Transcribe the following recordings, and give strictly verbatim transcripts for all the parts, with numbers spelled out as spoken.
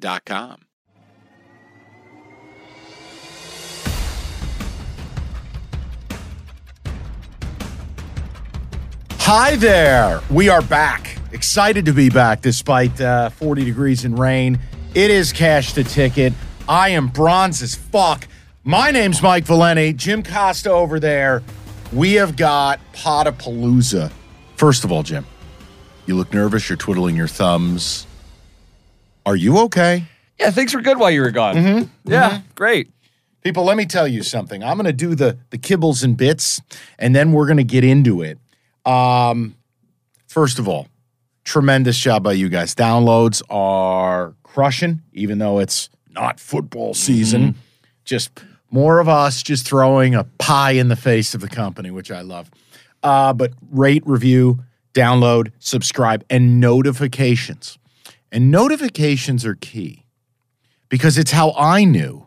dot com. Hi there. We are back. Excited to be back despite uh, forty degrees and rain. It is Cash the Ticket. I am bronze as fuck. My name's Mike Valenti. Jim Costa over there. We have got Potapalooza. First of all, Jim, you look nervous. You're twiddling your thumbs. Are you okay? Yeah, things were good while you were gone. Mm-hmm. Yeah, mm-hmm. Great. People, let me tell you something. I'm going to do the, the kibbles and bits, and then we're going to get into it. Um, first of all, tremendous job by you guys. Downloads are crushing, even though it's not football season. Mm-hmm. Just more of us just throwing a pie in the face of the company, which I love. Uh, but rate, review, download, subscribe, and notifications. And notifications are key because it's how I knew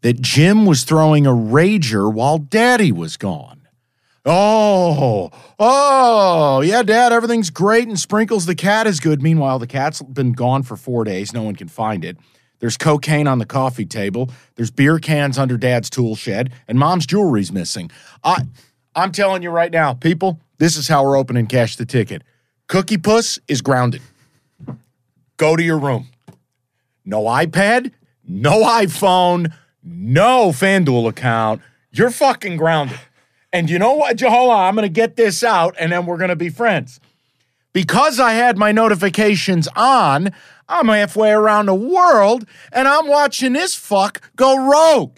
that Jim was throwing a rager while Daddy was gone. Oh, oh, yeah, Dad, everything's great, and Sprinkles the cat is good. Meanwhile, the cat's been gone for four days. No one can find it. There's cocaine on the coffee table. There's beer cans under Dad's tool shed, and Mom's jewelry's missing. I, I'm telling you right now, people, this is how we're opening Cash the Ticket. Cookie Puss is grounded. Go to your room. No iPad, no iPhone, no FanDuel account. You're fucking grounded. And you know what, hold on, I'm going to get this out, and then we're going to be friends. Because I had my notifications on, I'm halfway around the world, and I'm watching this fuck go rogue.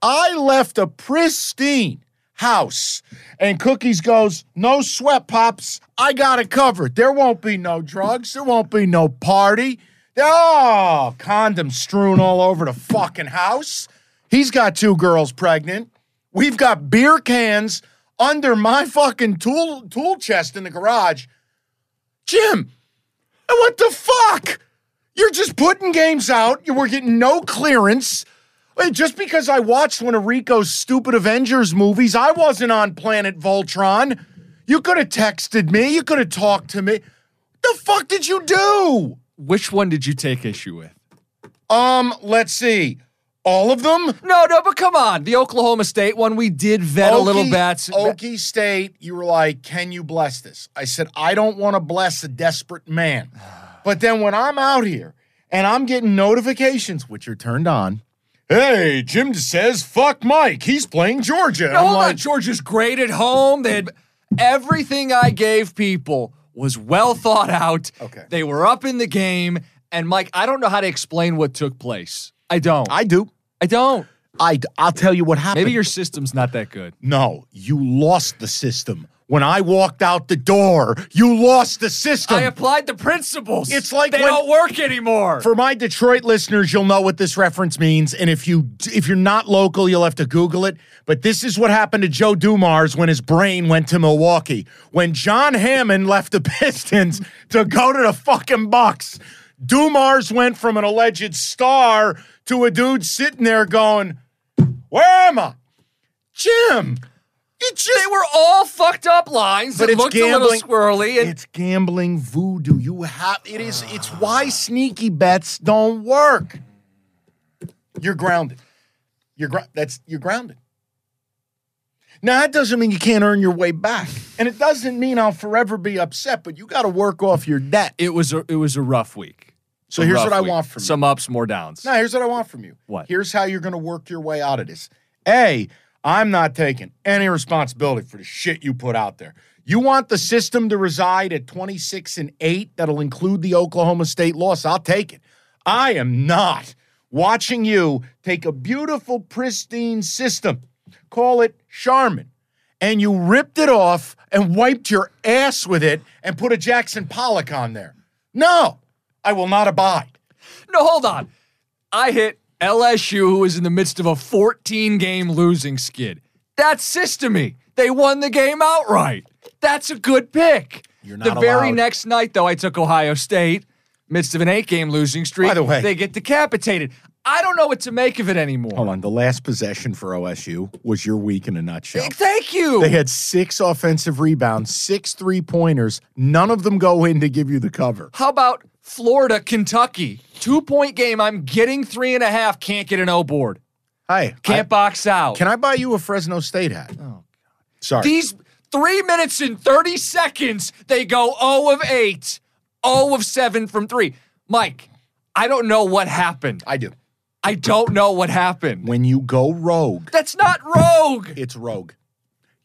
I left a pristine house, and Cookies goes, no sweat, Pops, I got it covered. There won't be no drugs. There won't be no party. Oh, condoms strewn all over the fucking house. He's got two girls pregnant. We've got beer cans under my fucking tool tool chest in the garage. Jim, what the fuck? You're just putting games out. You were getting no clearance. Just because I watched one of Rico's stupid Avengers movies, I wasn't on Planet Voltron. You could have texted me. You could have talked to me. What the fuck did you do? Which one did you take issue with? Um, let's see. All of them? No, no, but come on. The Oklahoma State one, we did vet Okie, a little bit. Okie State, you were like, can you bless this? I said, I don't want to bless a desperate man. But then when I'm out here and I'm getting notifications, which are turned on, hey, Jim says, fuck Mike. He's playing Georgia. No, I'm hold like, on. Georgia's great at home. They had everything I gave people was well thought out. Okay. They were up in the game. And, Mike, I don't know how to explain what took place. I don't. I do. I don't. I, I'll tell you what happened. Maybe your system's not that good. No, you lost the system. When I walked out the door, you lost the system. I applied the principles. It's like they when, don't work anymore. For my Detroit listeners, you'll know what this reference means, and if you if you're not local, you'll have to Google it. But this is what happened to Joe Dumars when his brain went to Milwaukee. When John Hammond left the Pistons to go to the fucking Bucks, Dumars went from an alleged star to a dude sitting there going, where am I? Jim, it just... They were all fucked up lines but that looked gambling, a little squirrely. And- it's gambling voodoo. You have, it is, it's why sneaky bets don't work. You're grounded. You're, gr- that's, you're grounded. Now, that doesn't mean you can't earn your way back. And it doesn't mean I'll forever be upset, but you got to work off your debt. It was a, it was a rough week. So here's what I want from you. Some ups, more downs. No, here's what I want from you. What? Here's how you're going to work your way out of this. A, I'm not taking any responsibility for the shit you put out there. You want the system to reside at twenty-six and eight that'll include the Oklahoma State loss. I'll take it. I am not watching you take a beautiful, pristine system, call it Charmin, and you ripped it off and wiped your ass with it and put a Jackson Pollock on there. No, I will not abide. No, hold on. I hit L S U, who is in the midst of a fourteen game losing skid. That's systemy. They won the game outright. That's a good pick. You're not the allowed. Very next night, though, I took Ohio State, midst of an eight game losing streak. By the way, they get decapitated. I don't know what to make of it anymore. Hold on. The last possession for O S U was your week in a nutshell. Thank you. They had six offensive rebounds, six three-pointers. None of them go in to give you the cover. How about Florida, Kentucky? Two-point game. I'm getting three and a half. Can't get an O board. Hey. Can't I, box out. Can I buy you a Fresno State hat? Oh, God. Sorry. These three minutes and thirty seconds, they go zero of eight, zero of seven from three. Mike, I don't know what happened. I do. I don't know what happened. When you go rogue. That's not rogue. It's rogue.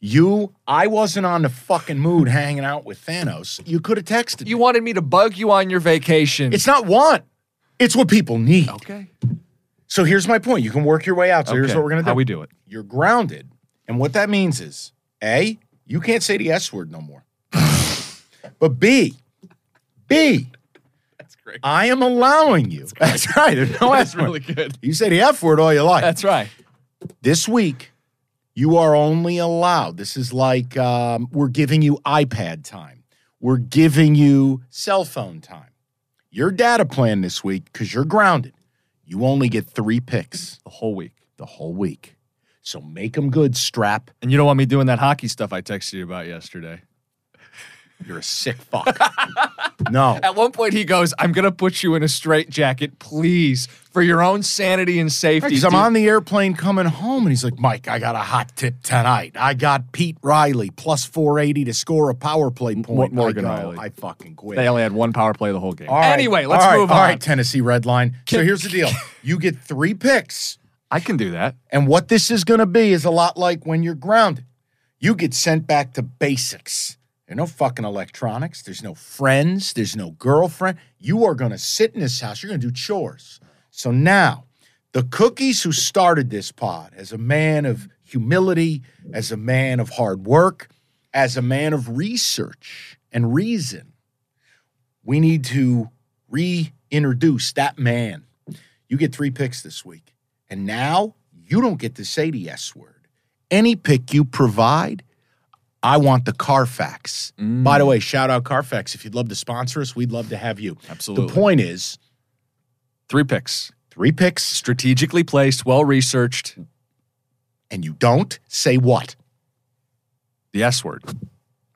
You, I wasn't on the fucking mood hanging out with Thanos. You could have texted me. You wanted me to bug you on your vacation. It's not want. It's what people need. Okay. So here's my point. You can work your way out. So okay. Here's what we're going to do. How we do it. You're grounded. And what that means is, A, you can't say the S word no more. But B, B. Great. I am allowing you. That's, That's right. There's no That's really good. You say the F word all you like. That's right. This week, you are only allowed. This is like um, we're giving you iPad time. We're giving you cell phone time. Your data plan this week, because you're grounded, you only get three picks. The whole week. The whole week. So make them good, strap. And you don't want me doing that hockey stuff I texted you about yesterday. You're a sick fuck. No. At one point, he goes, I'm going to put you in a straitjacket, please, for your own sanity and safety. Because right, I'm on the airplane coming home, and he's like, Mike, I got a hot tip tonight. I got Pete Riley, plus four eighty to score a power play point. Morgan I go, Riley. I fucking quit. They only had one power play the whole game. Right. Anyway, let's right. move on. All right, Tennessee Red Line. Can, so here's the deal. You get three picks. I can do that. And what this is going to be is a lot like when you're grounded. You get sent back to basics. There's no fucking electronics. There's no friends. There's no girlfriend. You are going to sit in this house. You're going to do chores. So now, the cookies who started this pod as a man of humility, as a man of hard work, as a man of research and reason, we need to reintroduce that man. You get three picks this week. And now, you don't get to say the S word. Any pick you provide, I want the Carfax. Mm. By the way, shout out Carfax. If you'd love to sponsor us, we'd love to have you. Absolutely. The point is, three picks. Three picks. Strategically placed, well-researched. And you don't say what? The S word.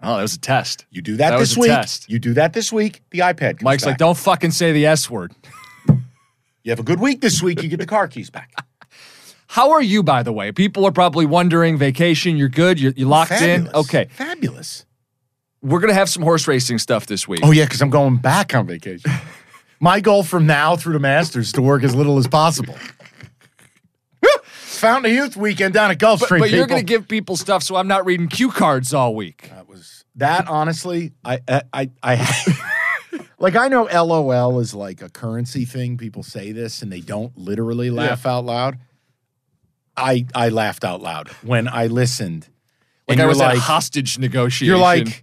Oh, that was a test. You do that, that this was a week. Test. You do that this week, the iPad comes Mike's back. Like, don't fucking say the S word. You have a good week this week, you get the car keys back. How are you, by the way? People are probably wondering, vacation, you're good, you're, you're locked Fabulous. in? Okay. Fabulous. We're going to have some horse racing stuff this week. Oh, yeah, because I'm going back on vacation. My goal from now through the Masters to work as little as possible. Fountain of Youth weekend down at Gulfstream, But, but you're going to give people stuff, so I'm not reading cue cards all week. That was... That, honestly, I... I, I, I Like, I know LOL is like a currency thing. People say this, and they don't literally laugh yeah. out loud. I, I laughed out loud when I listened. Like I was like, at a hostage negotiation. You're like,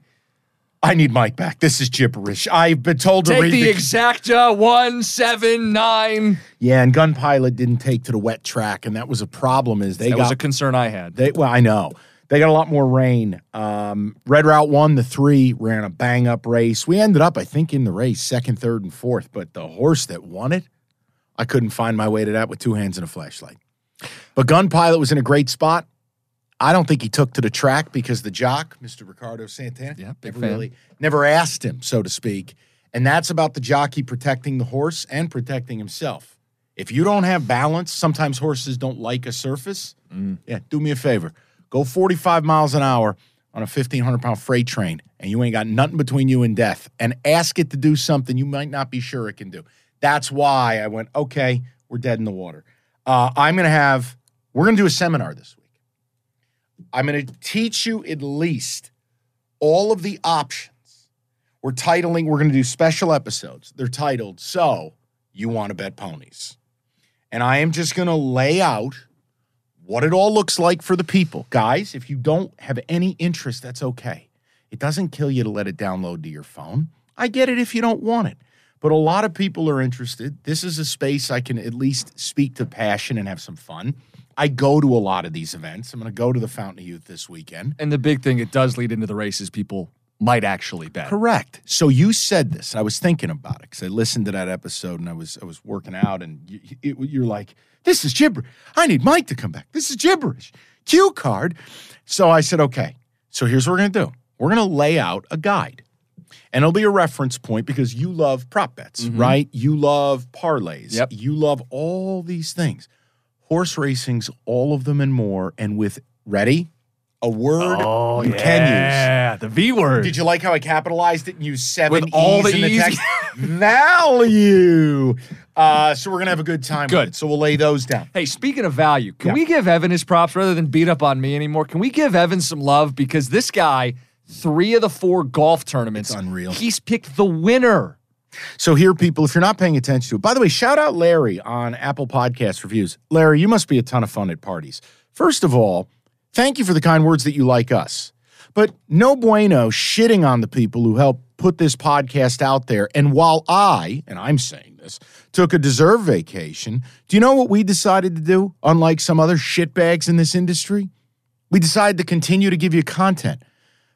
I need Mike back. This is gibberish. I've been told take to read the, the exacta one seven nine. Yeah, and Gun Pilot didn't take to the wet track, and that was a problem. Is they that got, was a concern I had. They, well, I know. They got a lot more rain. Um, Red Route one, the three, ran a bang-up race. We ended up, I think, in the race, second, third, and fourth. But the horse that won it, I couldn't find my way to that with two hands and a flashlight. But Gun Pilot was in a great spot. I don't think he took to the track because the jock, Mister Ricardo Santana, yeah, never fan. really never asked him, so to speak. And that's about the jockey protecting the horse and protecting himself. If you don't have balance, sometimes horses don't like a surface. Mm. Yeah, do me a favor. Go forty-five miles an hour on a fifteen hundred pound freight train, and you ain't got nothing between you and death. And ask it to do something you might not be sure it can do. That's why I went, okay, we're dead in the water. Uh, I'm going to have, we're going to do a seminar this week. I'm going to teach you at least all of the options. We're titling, we're going to do special episodes. They're titled, So You Want to Bet Ponies. And I am just going to lay out what it all looks like for the people. Guys, if you don't have any interest, that's okay. It doesn't kill you to let it download to your phone. I get it if you don't want it. But a lot of people are interested. This is a space I can at least speak to passion and have some fun. I go to a lot of these events. I'm going to go to the Fountain of Youth this weekend. And the big thing, it does lead into the races people might actually bet. Correct. So you said this. I was thinking about it because I listened to that episode and I was I was working out and you, it, you're like, this is gibberish. I need Mike to come back. This is gibberish. Cue card. So I said, okay, so here's what we're going to do. We're going to lay out a guide. And it'll be a reference point because you love prop bets, mm-hmm. right? You love parlays. Yep. You love all these things. Horse racing's all of them and more. And with, ready, a word oh, you yeah. can use. Yeah, the V word. Did you like how I capitalized it and used seven with E's all the in the E's. Text? Value. Uh, so we're going to have a good time good. with it. So we'll lay those down. Hey, speaking of value, can yeah. we give Evan his props rather than beat up on me anymore? Can we give Evan some love? Because this guy... Three of the four golf tournaments. It's unreal. He's picked the winner. So here, people, if you're not paying attention to it, by the way, shout out Larry on Apple Podcast Reviews. Larry, you must be a ton of fun at parties. First of all, thank you for the kind words that you like us. But no bueno shitting on the people who helped put this podcast out there. And while I, and I'm saying this, took a deserved vacation, do you know what we decided to do? Unlike some other shitbags in this industry, we decided to continue to give you content.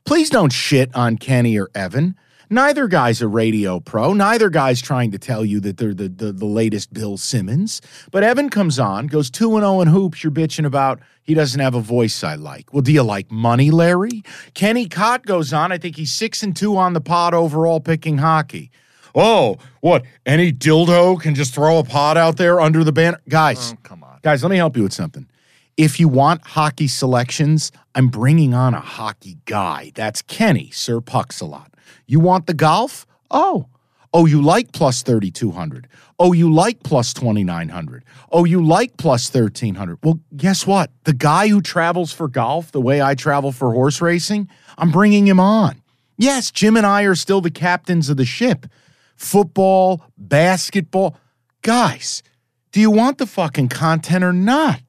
Please don't shit on Kenny or Evan. Neither guy's a radio pro. Neither guy's trying to tell you that they're the, the, the latest Bill Simmons. But Evan comes on, goes two and oh in hoops. You're bitching about he doesn't have a voice I like. Well, do you like money, Larry? Kenny Cott goes on. I think he's six and two on the pod overall picking hockey. Oh, what? Any dildo can just throw a pod out there under the banner? Guys, oh, come on. Guys, let me help you with something. If you want hockey selections, I'm bringing on a hockey guy. That's Kenny, Sir Pucks-a-Lot. You want the golf? Oh. Oh, you like plus thirty-two hundred. Oh, you like plus twenty-nine hundred. Oh, you like plus thirteen hundred. Well, guess what? The guy who travels for golf the way I travel for horse racing, I'm bringing him on. Yes, Jim and I are still the captains of the ship. Football, basketball. Guys, do you want the fucking content or not?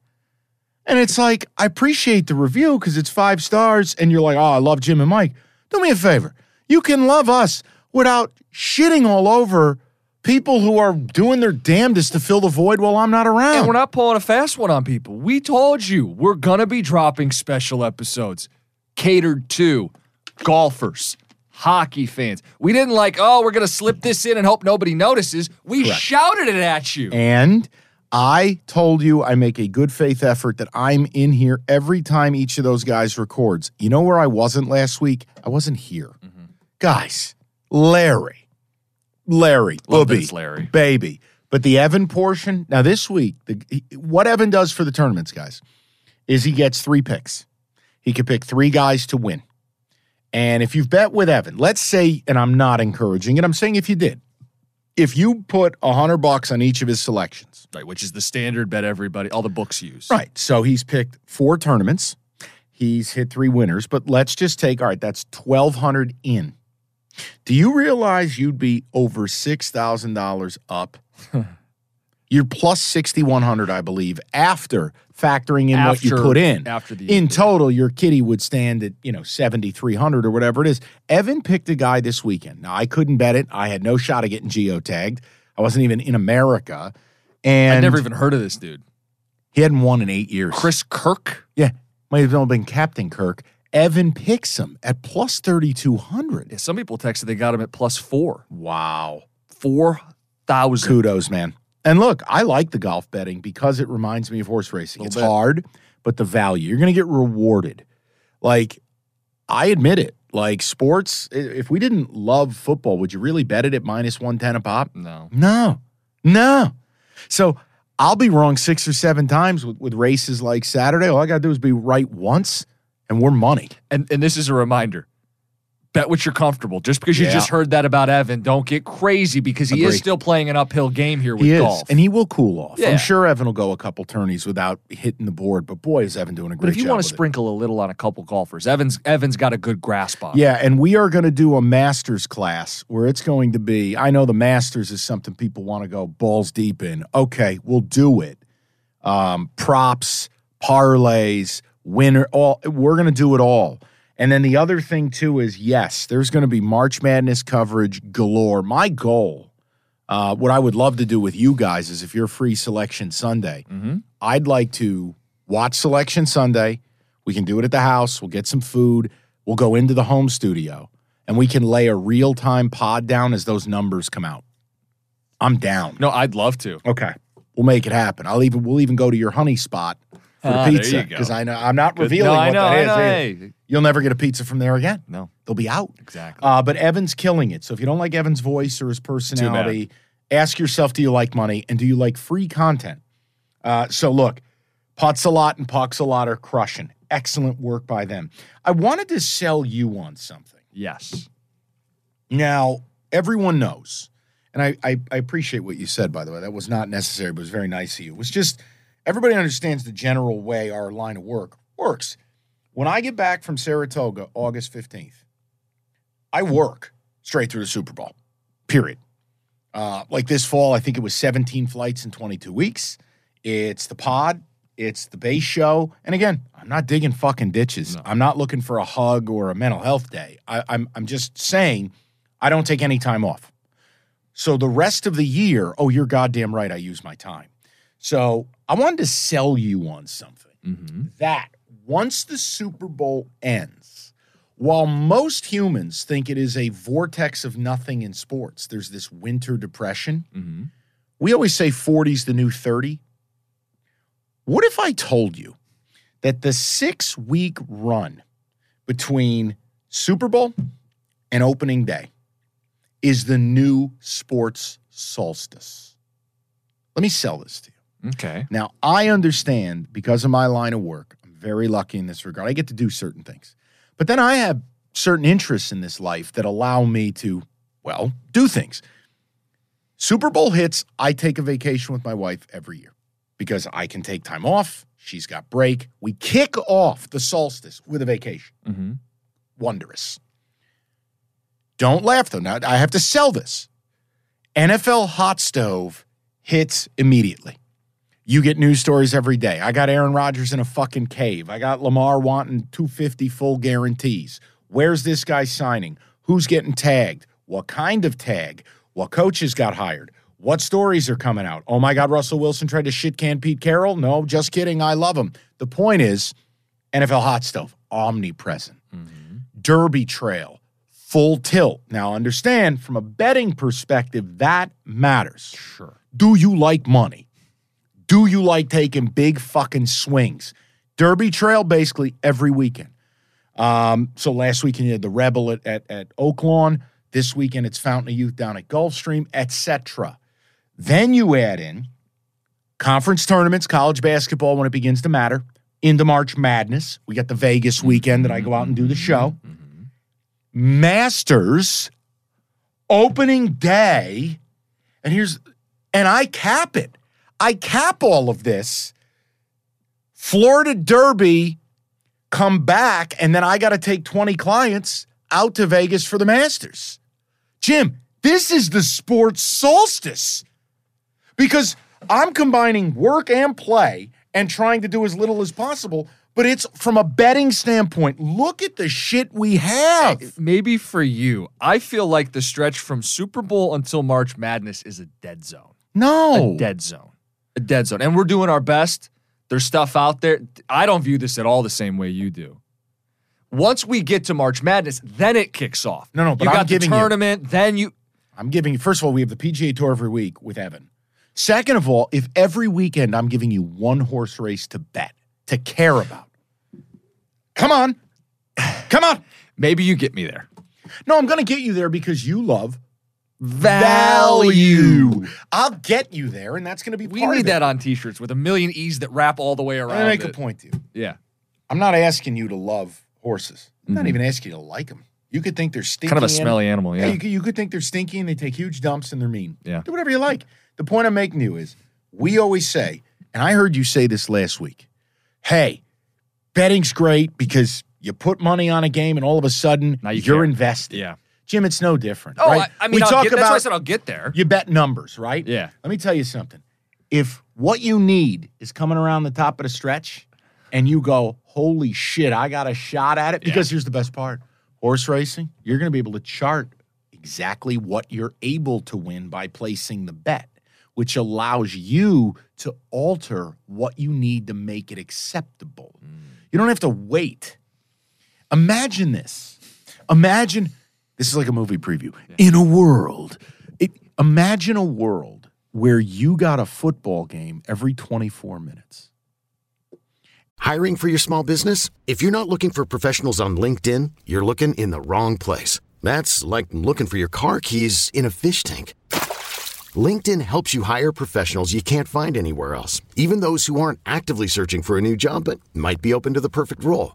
And it's like, I appreciate the review because it's five stars and you're like, oh, I love Jim and Mike. Do me a favor. You can love us without shitting all over people who are doing their damnedest to fill the void while I'm not around. And we're not pulling a fast one on people. We told you we're going to be dropping special episodes catered to golfers, hockey fans. We didn't like, oh, we're going to slip this in and hope nobody notices. We Correct. shouted it at you. And... I told you I make a good faith effort that I'm in here every time each of those guys records. You know where I wasn't last week? I wasn't here. Mm-hmm. Guys, Larry, Larry, Booby, Larry, baby. But the Evan portion, now this week, the, what Evan does for the tournaments, guys, is he gets three picks. He can pick three guys to win. And if you've bet with Evan, let's say, and I'm not encouraging it, I'm saying if you did, if you put a hundred bucks on each of his selections, right, which is the standard bet everybody, all the books use, right? So he's picked four tournaments, he's hit three winners, but let's just take all right. That's twelve hundred in. Do you realize you'd be over six thousand dollars up? You're plus sixty one hundred, I believe, after factoring in after, what you put in. After the in total, your kitty would stand at you know seventy three hundred or whatever it is. Evan picked a guy this weekend. Now I couldn't bet it. I had no shot of getting geotagged. I wasn't even in America, and I'd never even heard of this dude. He hadn't won in eight years. Chris Kirk, yeah, might have only been Captain Kirk. Evan picks him at plus thirty two hundred. Yeah, some people texted they got him at plus four. Wow, four thousand. Kudos, man. And look, I like the golf betting because it reminds me of horse racing. It's bit. hard, but the value. You're going to get rewarded. Like, I admit it. Like, sports, if we didn't love football, would you really bet it at minus one ten a pop? No. No. No. So I'll be wrong six or seven times with, with races like Saturday. All I got to do is be right once, and we're money. And, and this is a reminder. bet what you're comfortable. Just because you yeah. just heard that about Evan, don't get crazy because he Agreed. is still playing an uphill game here with he is, golf. And he will cool off. Yeah. I'm sure Evan will go a couple tourneys without hitting the board, but boy, is Evan doing a great job. But if you job want to sprinkle it. a little on a couple golfers, Evan's Evan's got a good grasp on Yeah, it. And we are going to do a Masters class where it's going to be, I know the Masters is something people want to go balls deep in. Okay, we'll do it. Um, props, parlays, winner, all we're going to do it all. And then the other thing, too, is, yes, there's going to be March Madness coverage galore. My goal, uh, what I would love to do with you guys is if you're free Selection Sunday, mm-hmm. I'd like to watch Selection Sunday. We can do it at the house. We'll get some food. We'll go into the home studio, and we can lay a real-time pod down as those numbers come out. I'm down. No, I'd love to. Okay. We'll make it happen. I'll even We'll even go to your honey spot. For ah, pizza, because I know I'm not Good. revealing no, what I know, that I is. Know. You'll never get a pizza from there again. No, they'll be out. Exactly. Uh, but Evan's killing it. So if you don't like Evan's voice or his personality, ask yourself: do you like money and do you like free content? Uh, so look, Putz-a-Lot and Pucks-a-Lot are crushing. Excellent work by them. I wanted to sell you on something. Yes. Now everyone knows, and I, I I appreciate what you said. By the way, that was not necessary, but it was very nice of you. It was just. Everybody understands the general way our line of work works. When I get back from Saratoga, August fifteenth, I work straight through the Super Bowl, period. Uh, like this fall, I think it was seventeen flights in twenty-two weeks. It's the pod. It's the base show. And again, I'm not digging fucking ditches. No. I'm not looking for a hug or a mental health day. I, I'm, I'm just saying I don't take any time off. So the rest of the year, oh, you're goddamn right I use my time. So I wanted to sell you on something mm-hmm. that once the Super Bowl ends, while most humans think it is a vortex of nothing in sports, there's this winter depression. Mm-hmm. We always say forty's the new thirty. What if I told you that the six-week run between Super Bowl and opening day is the new sports solstice? Let me sell this to you. Okay. Now, I understand because of my line of work, I'm very lucky in this regard. I get to do certain things. But then I have certain interests in this life that allow me to, well, do things. Super Bowl hits, I take a vacation with my wife every year because I can take time off. She's got break. We kick off the solstice with a vacation. Mm-hmm. Wondrous. Don't laugh, though. Now, I have to sell this. N F L hot stove hits immediately. You get news stories every day. I got Aaron Rodgers in a fucking cave. I got Lamar wanting two hundred fifty full guarantees. Where's this guy signing? Who's getting tagged? What kind of tag? What coaches got hired? What stories are coming out? Oh, my God, Russell Wilson tried to shit can Pete Carroll? No, just kidding. I love him. The point is, N F L hot stuff, omnipresent. Mm-hmm. Derby trail, full tilt. Now, understand, from a betting perspective, that matters. Sure. Do you like money? Do you like taking big fucking swings? Derby trail basically every weekend. Um, so last weekend you had the Rebel at, at, at Oaklawn. This weekend it's Fountain of Youth down at Gulfstream, et cetera. Then you add in conference tournaments, college basketball when it begins to matter, into March Madness. We got the Vegas weekend that I go out and do the show. Mm-hmm. Masters, opening day, and here's and I cap it. I cap all of this, Florida Derby, come back, and then I got to take twenty clients out to Vegas for the Masters. Jim, this is the sports solstice because I'm combining work and play and trying to do as little as possible, but it's from a betting standpoint. Look at the shit we have. Maybe for you, I feel like the stretch from Super Bowl until March Madness is a dead zone. No. A dead zone. A dead zone. And we're doing our best. There's stuff out there. I don't view this at all the same way you do. Once we get to March Madness, then it kicks off. No, no, but you got I'm the tournament, you, then you... I'm giving you... First of all, we have the P G A Tour every week with Evan. Second of all, if every weekend I'm giving you one horse race to bet, to care about, come on. Come on. Maybe you get me there. No, I'm going to get you there because you love... Value. value. I'll get you there, and that's going to be part of it. We need that on T-shirts with a million E's that wrap all the way around. I make it. a point to you. Yeah. I'm not asking you to love horses. I'm mm-hmm. not even asking you to like them. You could think they're stinky. Kind of a smelly animal, animal yeah. yeah you, could, you could think they're stinky and they take huge dumps and they're mean. Yeah. Do whatever you like. The point I'm making to you is we always say, and I heard you say this last week, hey, betting's great because you put money on a game and all of a sudden you you're can't. invested. Yeah. Jim, it's no different. Oh, right? I, I mean, we I'll talk get, about, that's why I said I'll get there. You bet numbers, right? Yeah. Let me tell you something. If what you need is coming around the top of the stretch and you go, holy shit, I got a shot at it, because yeah. here's the best part. Horse racing, you're going to be able to chart exactly what you're able to win by placing the bet, which allows you to alter what you need to make it acceptable. Mm. You don't have to wait. Imagine this. Imagine, this is like a movie preview. Yeah. In a world, it, imagine a world where you got a football game every twenty-four minutes. Hiring for your small business? If you're not looking for professionals on LinkedIn, you're looking in the wrong place. That's like looking for your car keys in a fish tank. LinkedIn helps you hire professionals you can't find anywhere else, even those who aren't actively searching for a new job but might be open to the perfect role.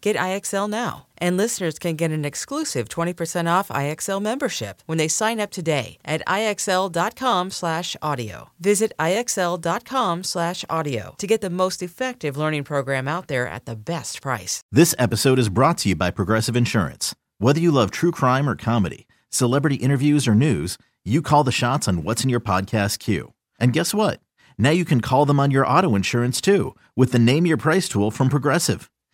Get I X L now. And listeners can get an exclusive twenty percent off I X L membership when they sign up today at I X L dot com slash audio. Visit I X L dot com slash audio to get the most effective learning program out there at the best price. This episode is brought to you by Progressive Insurance. Whether you love true crime or comedy, celebrity interviews or news, you call the shots on what's in your podcast queue. And guess what? Now you can call them on your auto insurance too with the Name Your Price tool from Progressive.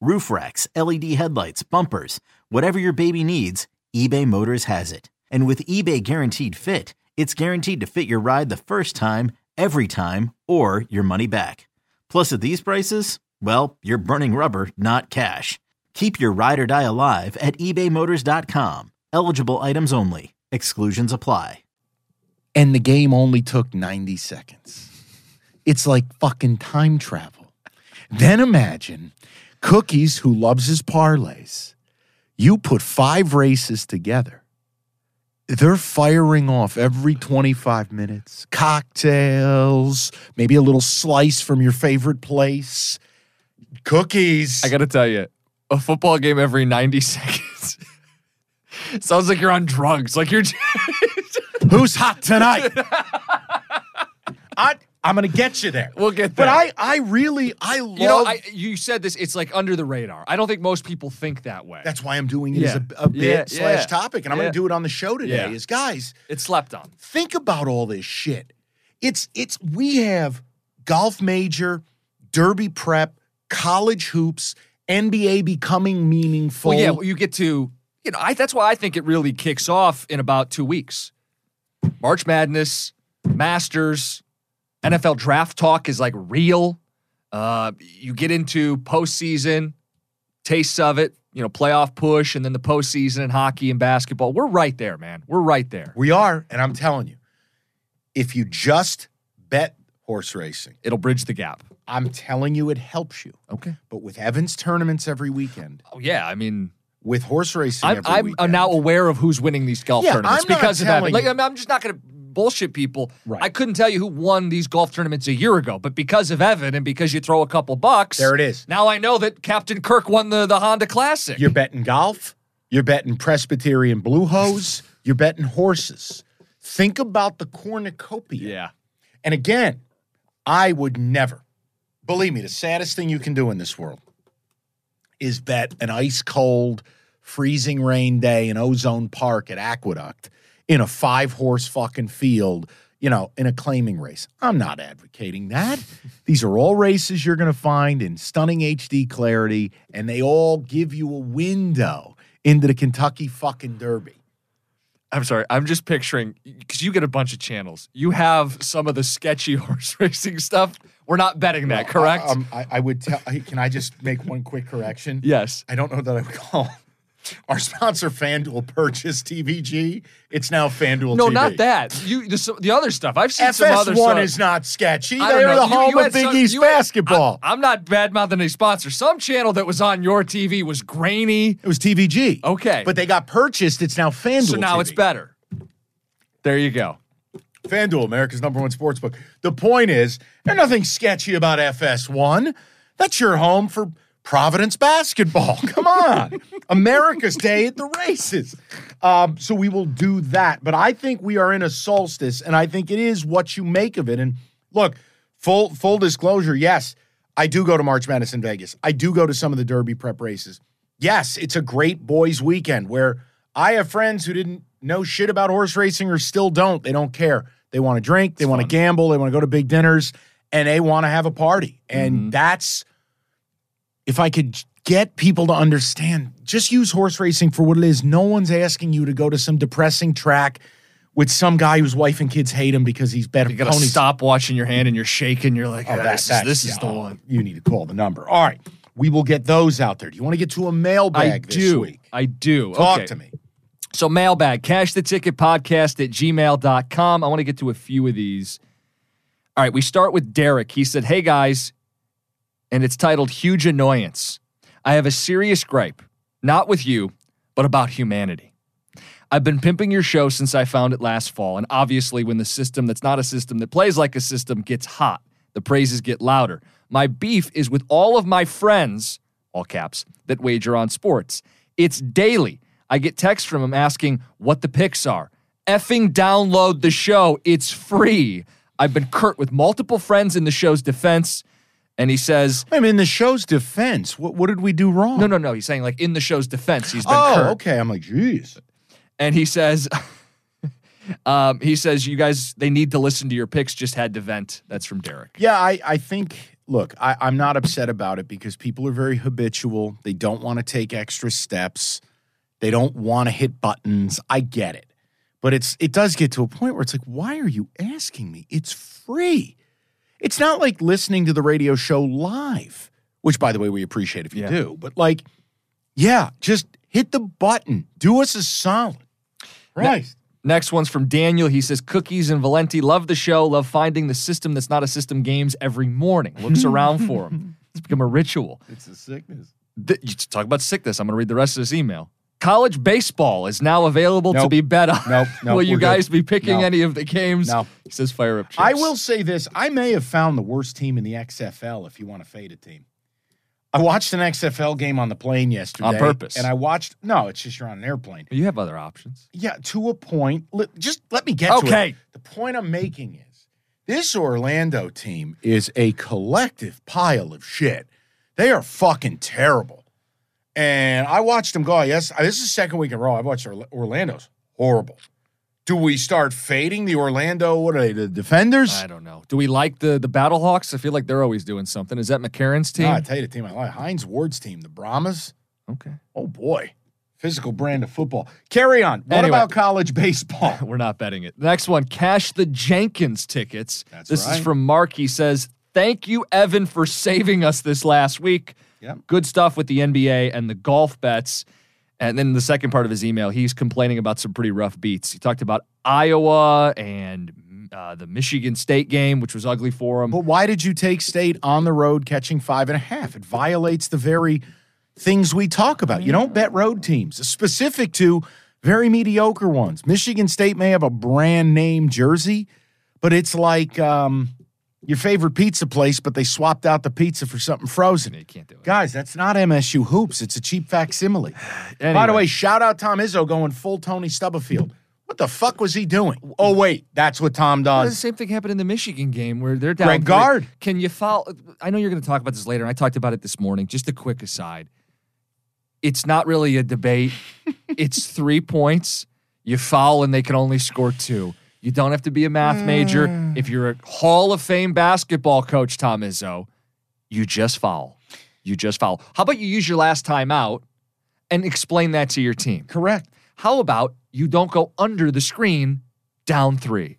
roof racks, L E D headlights, bumpers, whatever your baby needs, eBay Motors has it. And with eBay Guaranteed Fit, it's guaranteed to fit your ride the first time, every time, or your money back. Plus at these prices, well, you're burning rubber, not cash. Keep your ride or die alive at ebay motors dot com. Eligible items only. Exclusions apply. And the game only took ninety seconds. It's like fucking time travel. Then imagine Cookies, who loves his parlays, you put five races together. They're firing off every twenty-five minutes. Cocktails, maybe a little slice from your favorite place. Cookies. I got to tell you, a football game every ninety seconds. Sounds like you're on drugs. Like you're. Who's hot tonight? I, I'm going to get you there. We'll get there. But I, I really, I love. You know, I, you said this. It's like under the radar. I don't think most people think that way. That's why I'm doing it yeah. as a, a bit yeah, slash yeah. topic, and I'm yeah. going to do it on the show today. Yeah. Is guys, it's slept on. Think about all this shit. It's it's we have golf major, derby prep, college hoops, N B A becoming meaningful. Well, yeah, well, you get to you know. I, that's why I think it really kicks off in about two weeks. March Madness, Masters, N F L draft talk is like real. Uh, you get into postseason, tastes of it, you know, playoff push, and then the postseason in hockey and basketball. We're right there, man. We're right there. We are, and I'm telling you, if you just bet horse racing, it'll bridge the gap. I'm telling you, it helps you. Okay. But with Evan's tournaments every weekend. Oh, yeah. I mean... With horse racing I'm, every I'm weekend. now aware of who's winning these golf yeah, tournaments I'm because of Evan. Like, I'm just not going to bullshit people. Right. I couldn't tell you who won these golf tournaments a year ago, but because of Evan and because you throw a couple bucks... There it is. Now I know that Captain Kirk won the, the Honda Classic. You're betting golf. You're betting Presbyterian Blue Hose. You're betting horses. Think about the cornucopia. Yeah. And again, I would never... Believe me, the saddest thing you can do in this world is bet an ice-cold, freezing rain day in Ozone Park at Aqueduct in a five-horse fucking field, you know, in a claiming race. I'm not advocating that. These are all races you're going to find in stunning H D clarity, and they all give you a window into the Kentucky fucking Derby. I'm sorry. I'm just picturing, because you get a bunch of channels. You have some of the sketchy horse racing stuff. We're not betting that, no, correct? I, um, I, I would tell, can I just make one quick correction? Yes. I don't know that I would call our sponsor FanDuel purchase T V G. It's now FanDuel no, T V. No, not that. You the, the other stuff. I've seen F S one some other stuff. F S one is not sketchy. They're the home you, you of Big some, East basketball. Had, I, I'm not bad-mouthing any sponsor. Some channel that was on your T V was grainy. It was T V G. Okay. But they got purchased. It's now FanDuel So now T V. It's better. There you go. FanDuel, America's number one sportsbook. The point is, there's nothing sketchy about F S one. That's your home for... Providence basketball. Come on. America's Day at the races. Um, so we will do that. But I think we are in a solstice, and I think it is what you make of it. And look, full full disclosure, yes, I do go to March Madness in Vegas. I do go to some of the Derby prep races. Yes, it's a great boys weekend where I have friends who didn't know shit about horse racing or still don't. They don't care. They want to drink. They want to gamble. They want to go to big dinners. And they want to have a party. And mm-hmm. that's... If I could get people to understand, just use horse racing for what it is. No one's asking you to go to some depressing track with some guy whose wife and kids hate him because he's better. You got to stop watching your hand and you're shaking. You're like, oh, oh, that, this, is, this yeah, is the one. You need to call the number. All right. We will get those out there. Do you want to get to a mailbag I this do. week? I do. Talk okay. to me. So mailbag, cash the ticket podcast at gmail dot com. I want to get to a few of these. All right. We start with Derek. He said, hey, guys. And it's titled Huge Annoyance. I have a serious gripe, not with you, but about humanity. I've been pimping your show since I found it last fall, and obviously when the system that's not a system that plays like a system gets hot, the praises get louder. My beef is with all of my friends, all caps, that wager on sports. It's daily. I get texts from them asking what the picks are. Effing download the show. It's free. I've been curt with multiple friends in the show's defense, and he says... I mean, in the show's defense, what, what did we do wrong? No, no, no. He's saying, like, in the show's defense, he's been Oh, curt. Okay. I'm like, geez. And he says, um, he says, you guys, they need to listen to your picks, just had to vent. That's from Derek. Yeah, I, I think, look, I, I'm not upset about it because people are very habitual. They don't want to take extra steps. They don't want to hit buttons. I get it. But it's it does get to a point where it's like, why are you asking me? It's free. It's not like listening to the radio show live, which, by the way, we appreciate if you yeah. do. But, like, yeah, just hit the button. Do us a solid. Right. Ne- next one's from Daniel. He says, Cookies and Valenti love the show, love finding the system that's not a system games every morning. Looks around for them. It's become a ritual. It's a sickness. The, you talk about sickness. I'm going to read the rest of this email. College baseball is now available nope. to be bet on. Nope, nope, will you guys good. be picking no. any of the games? No. He says fire up chips. I will say this. I may have found the worst team in the X F L if you want to fade a team. I watched an X F L game on the plane yesterday. On purpose. And I watched – no, it's just you're on an airplane. You have other options. Yeah, to a point. Just let me get okay. to it. Okay. The point I'm making is This Orlando team is a collective pile of shit. They are fucking terrible. And I watched them go, yes, this is the second week in a row. I've watched Orlando's horrible. Do we start fading the Orlando, what are they, the defenders? I don't know. Do we like the, the Battlehawks? I feel like they're always doing something. Is that McCarron's team? No, I tell you the team I like. Heinz Ward's team, the Brahmas. Okay. Oh, boy. Physical brand of football. Carry on. What anyway, about college baseball? We're not betting it. Next one, cash the Jenkins tickets. That's this right. Is from Mark. He says, thank you, Evan, for saving us this last week. Yep. Good stuff with the N B A and the golf bets. And then the second part of his email, he's complaining about some pretty rough beats. He talked about Iowa and uh, the Michigan State game, which was ugly for him. But why did you take State on the road catching five and a half? It violates the very things we talk about. Yeah. You don't bet road teams, specific to very mediocre ones. Michigan State may have a brand name jersey, but it's like um, your favorite pizza place, but they swapped out the pizza for something frozen. You can't do it. Guys, that's not M S U hoops. It's a cheap facsimile. Anyway. By the way, shout out Tom Izzo going full Tony Stubblefield. What the fuck was he doing? Oh, wait. That's what Tom does. Well, the same thing happened in the Michigan game where they're down. Greg Gard. Can you follow? I know you're going to talk about this later, and I talked about it this morning. Just a quick aside. It's not really a debate. It's three points. You foul, and they can only score two. You don't have to be a math major. Mm. If you're a Hall of Fame basketball coach, Tom Izzo, you just foul. You just foul. How about you use your last time out and explain that to your team? Correct. How about you don't go under the screen down three?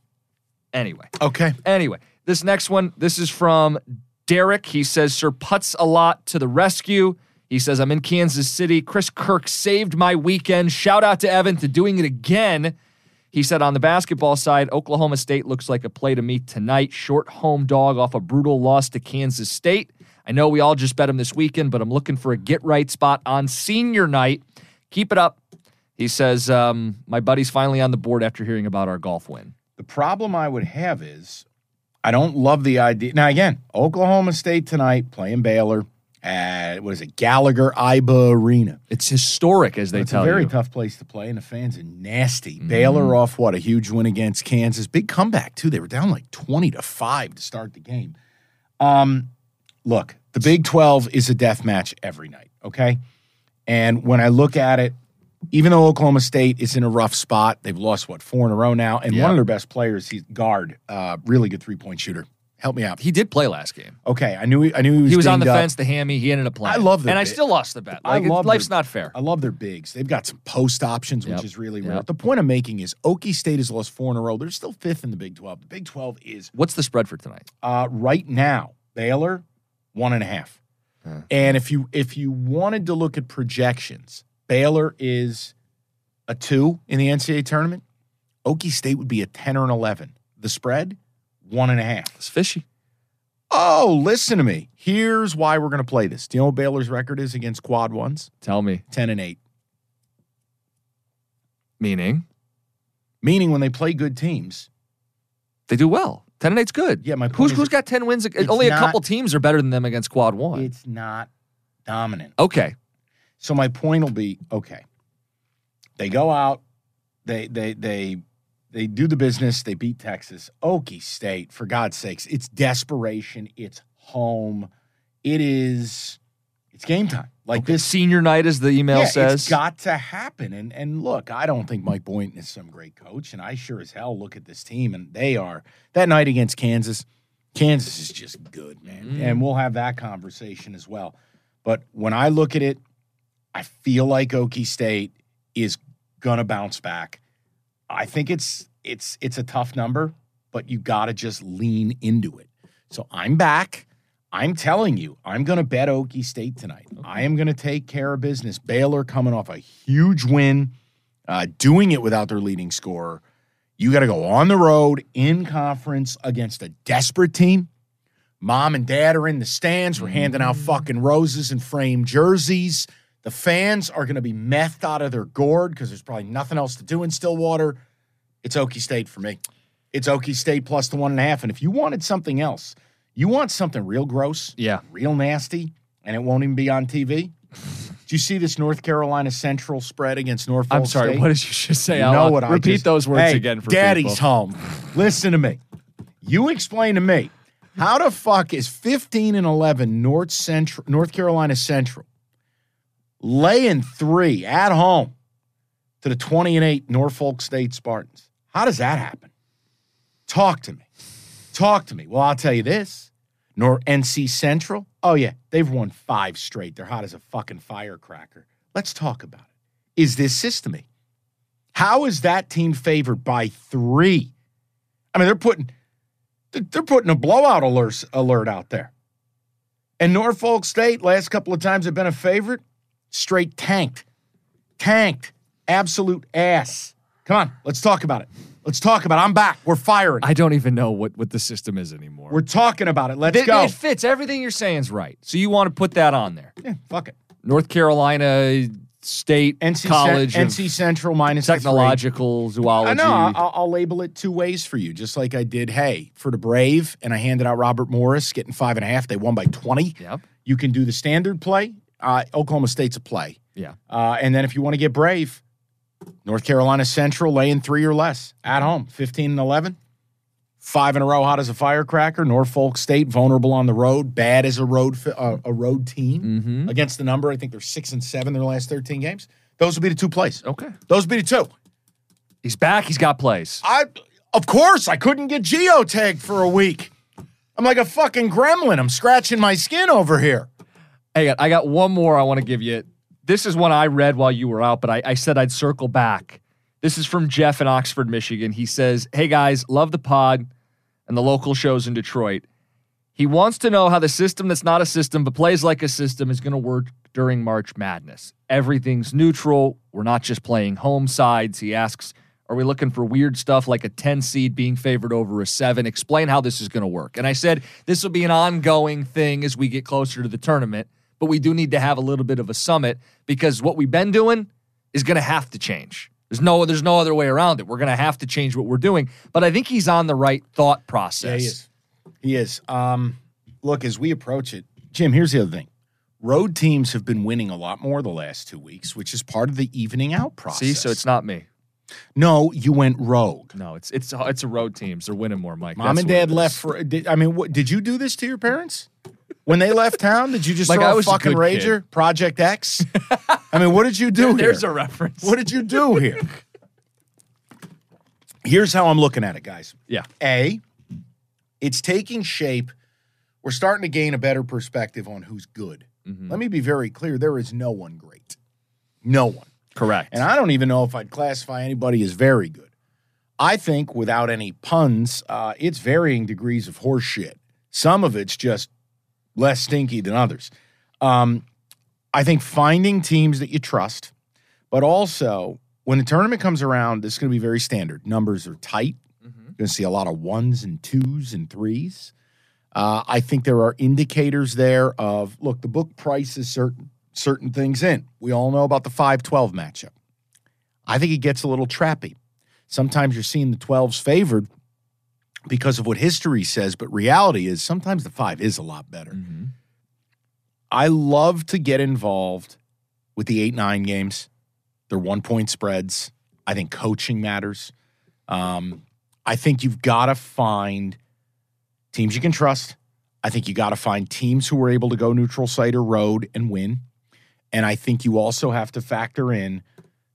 Anyway. Okay. Anyway, this next one, this is from Derek. He says, Sir pucks-a-Lot to the rescue. He says, I'm in Kansas City. Chris Kirk saved my weekend. Shout out to Evan for doing it again. He said, on the basketball side, Oklahoma State looks like a play to me tonight. Short home dog off a brutal loss to Kansas State. I know we all just bet him this weekend, but I'm looking for a get-right spot on senior night. Keep it up. He says, um, my buddy's finally on the board after hearing about our golf win. The problem I would have is I don't love the idea. Now, again, Oklahoma State tonight playing Baylor at, what is it, Gallagher-Iba Arena. It's historic, as they it's tell you. It's a very you. tough place to play, and the fans are nasty. Mm. Baylor off, what, a huge win against Kansas. Big comeback, too. They were down like twenty to five to start the game. Um, look, the Big twelve is a death match every night, okay? And when I look at it, even though Oklahoma State is in a rough spot, they've lost, what, four in a row now, and yeah. one of their best players, he's guard, uh, really good three-point shooter. Help me out. He did play last game. Okay, I knew he, I knew he was He was on the up. fence, the hammy. He ended up playing. I love that. And bit. I still lost the bet. Like, I love life's their, not fair. I love their bigs. They've got some post options, yep. which is really yep. rare. The point I'm making is Okie State has lost four in a row. They're still fifth in the Big twelve. The Big twelve is. What's the spread for tonight? Uh, right now, Baylor, one and a half. Huh. And if you if you wanted to look at projections, Baylor is a two in the N C A A tournament. Okie State would be a ten or an eleven. The spread? One and a half. It's fishy. Oh, listen to me. Here's why we're going to play this. Do you know what Baylor's record is against quad ones? Tell me. Ten and eight. Meaning? Meaning when they play good teams. They do well. Ten and eight's good. Yeah, my point who's, is. Who's got ten wins? Only not, a couple teams are better than them against quad one. It's not dominant. Okay. So my point will be, okay. They go out. They, they, they. They do the business. They beat Texas. Okie State, for God's sakes, it's desperation. It's home. It is. It's game time. Like okay. this senior night, as the email yeah, says, it's got to happen. And and look, I don't think Mike Boynton is some great coach, and I sure as hell look at this team, and they are that night against Kansas. Kansas is just good, man, mm. and we'll have that conversation as well. But when I look at it, I feel like Okie State is gonna bounce back. I think it's it's it's a tough number, but you got to just lean into it. So I'm back. I'm telling you, I'm going to bet Okie State tonight. Okay. I am going to take care of business. Baylor coming off a huge win, uh, doing it without their leading scorer. You got to go on the road in conference against a desperate team. Mom and dad are in the stands. We're handing out fucking roses and framed jerseys. The fans are going to be methed out of their gourd because there's probably nothing else to do in Stillwater. It's Okie State for me. It's Okie State plus the one and a half. And if you wanted something else, you want something real gross, yeah, real nasty, and it won't even be on T V. Did you see this North Carolina Central spread against Norfolk State? I'm sorry, State? What did you just say? You know I'll what repeat I just, those words hey, again for Daddy's people. Home. Listen to me. You explain to me, how the fuck is fifteen and eleven North Central, North Carolina Central laying three at home to the twenty and eight Norfolk State Spartans? How does that happen? Talk to me. Talk to me. Well, I'll tell you this. Nor N C Central, oh yeah, they've won five straight. They're hot as a fucking firecracker. Let's talk about it. Is this systemy? How is that team favored by three? I mean, they're putting they're putting a blowout alert alert out there. And Norfolk State, last couple of times have been a favorite, straight tanked. Tanked. Absolute ass. Come on, let's talk about it. Let's talk about it. I'm back. We're firing. I don't even know what, what the system is anymore. We're talking about it. Let's it, go. It fits. Everything you're saying is right. So you want to put that on there. Yeah, fuck it. North Carolina State N C College. Cent- N C Central minus technological three. Zoology. I know. I'll, I'll label it two ways for you, just like I did, hey, for the Brave, and I handed out Robert Morris getting five and a half. They won by twenty. Yep. You can do the standard play. Uh, Oklahoma State's a play. Yeah. Uh, and then if you want to get brave, North Carolina Central laying three or less at home, fifteen and eleven. Five in a row, hot as a firecracker. Norfolk State, vulnerable on the road, bad as a road uh, a road team. Mm-hmm. Against the number, I think they're six and seven their last thirteen games. Those will be the two plays. Okay. Those will be the two. He's back. He's got plays. I, of course, I couldn't get geotagged for a week. I'm like a fucking gremlin. I'm scratching my skin over here. Hey, I got one more I want to give you. This is one I read while you were out, but I, I said I'd circle back. This is from Jeff in Oxford, Michigan. He says, hey, guys, love the pod and the local shows in Detroit. He wants to know how the system that's not a system but plays like a system is going to work during March Madness. Everything's neutral. We're not just playing home sides. He asks, are we looking for weird stuff like a ten seed being favored over a seven? Explain how this is going to work. And I said this will be an ongoing thing as we get closer to the tournament. But we do need to have a little bit of a summit because what we've been doing is going to have to change. There's no, there's no other way around it. We're going to have to change what we're doing. But I think he's on the right thought process. Yeah, he is. He is. Um, look, as we approach it, Jim, here's the other thing. Road teams have been winning a lot more the last two weeks, which is part of the evening out process. See, so it's not me. No, you went rogue. No, it's it's it's a road teams. They're winning more, Mike. Mom That's and Dad left for. Did, I mean, what, did you do this to your parents? When they left town, did you just like throw I was a fucking a rager? Kid. Project X? I mean, what did you do there, here? There's a reference. What did you do here? Here's how I'm looking at it, guys. Yeah. A, it's taking shape. We're starting to gain a better perspective on who's good. Mm-hmm. Let me be very clear. There is no one great. No one. Correct. And I don't even know if I'd classify anybody as very good. I think, without any puns, uh, it's varying degrees of horseshit. Some of it's just less stinky than others. Um, I think finding teams that you trust, but also when the tournament comes around, it's going to be very standard. Numbers are tight. Mm-hmm. You're going to see a lot of ones and twos and threes. Uh, I think there are indicators there of, look, the book prices certain certain things in. We all know about the five twelve matchup. I think it gets a little trappy. Sometimes you're seeing the twelves favored because of what history says, but reality is sometimes the five is a lot better. Mm-hmm. I love to get involved with the eight nine games. They're one-point spreads. I think coaching matters. Um, I think you've got to find teams you can trust. I think you got to find teams who are able to go neutral site or road and win. And I think you also have to factor in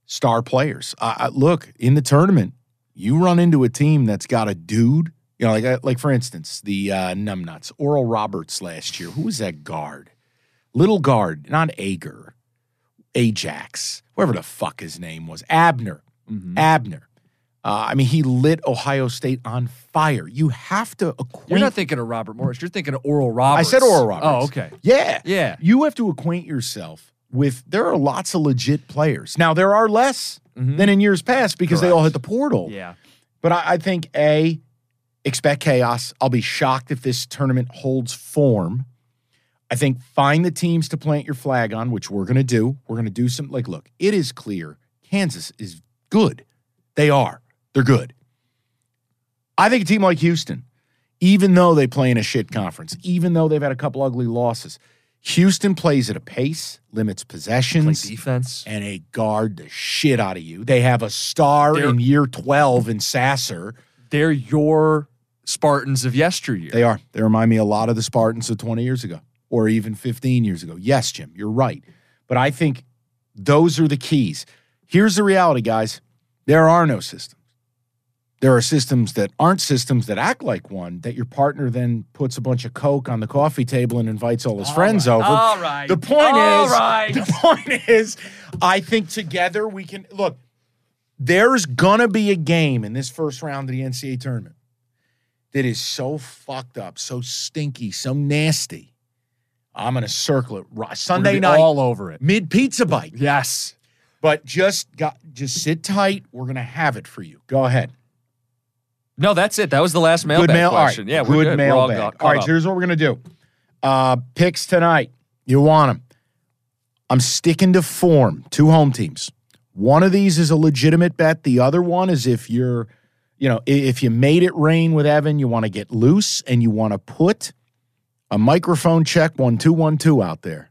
star players. Uh, I, look, in the tournament, you run into a team that's got a dude. You know, like, like for instance, the uh, numbnuts, Oral Roberts last year. Who was that guard? Little guard, not Ager, Ajax, whoever the fuck his name was. Abner. Mm-hmm. Abner. Uh, I mean, he lit Ohio State on fire. You have to acquaint... You're not thinking of Robert Morris. You're thinking of Oral Roberts. I said Oral Roberts. Oh, okay. Yeah. Yeah. You have to acquaint yourself with... There are lots of legit players. Now, there are less mm-hmm. than in years past because Correct. They all hit the portal. Yeah. But I, I think, A... expect chaos. I'll be shocked if this tournament holds form. I think find the teams to plant your flag on, which we're going to do. We're going to do some, like, look, it is clear Kansas is good. They are. They're good. I think a team like Houston, even though they play in a shit conference, even though they've had a couple ugly losses, Houston plays at a pace, limits possessions, play defense, and they guard the shit out of you. They have a star They're- in year twelve in Sasser. They're your Spartans of yesteryear. They are. They remind me a lot of the Spartans of twenty years ago or even fifteen years ago. Yes, Jim, you're right. But I think those are the keys. Here's the reality, guys. There are no systems. There are systems that aren't systems that act like one, that your partner then puts a bunch of Coke on the coffee table and invites all his all friends right. over. All right. The point all is, right. the point is, I think together we can, look, there's going to be a game in this first round of the N C double A tournament that is so fucked up, so stinky, so nasty. I'm going to circle it. Right. Sunday night. All over it. Mid pizza bite. Yes. But just got, just sit tight. We're going to have it for you. Go ahead. No, that's it. That was the last mailbag good mail, question. All right. Yeah, we're good. good. Mailbag. We're all, got, all right, so here's what we're going to do. Uh, picks tonight. You want them. I'm sticking to form. Two home teams. One of these is a legitimate bet. The other one is if you're, you know, if you made it rain with Evan, you want to get loose and you want to put a microphone check one two one two out there.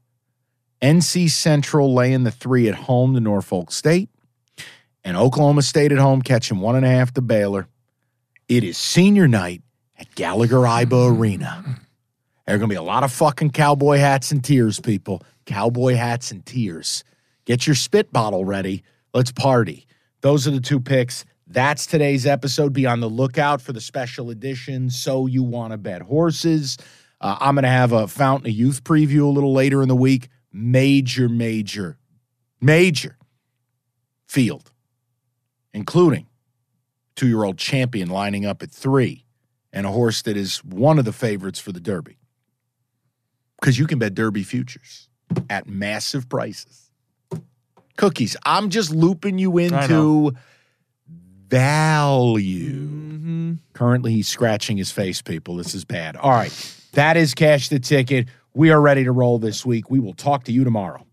N C Central laying the three at home to Norfolk State. And Oklahoma State at home catching one and a half to Baylor. It is senior night at Gallagher-Iba Arena. There are going to be a lot of fucking cowboy hats and tears, people. Cowboy hats and tears. Get your spit bottle ready. Let's party. Those are the two picks. That's today's episode. Be on the lookout for the special edition, So You Want to Bet Horses. Uh, I'm going to have a Fountain of Youth preview a little later in the week. Major, major, major field, including two-year-old champion lining up at three and a horse that is one of the favorites for the Derby. Because you can bet Derby futures at massive prices. Cookies, I'm just looping you into value. Mm-hmm. Currently, he's scratching his face, people. This is bad. All right, that is Cash the Ticket. We are ready to roll this week. We will talk to you tomorrow.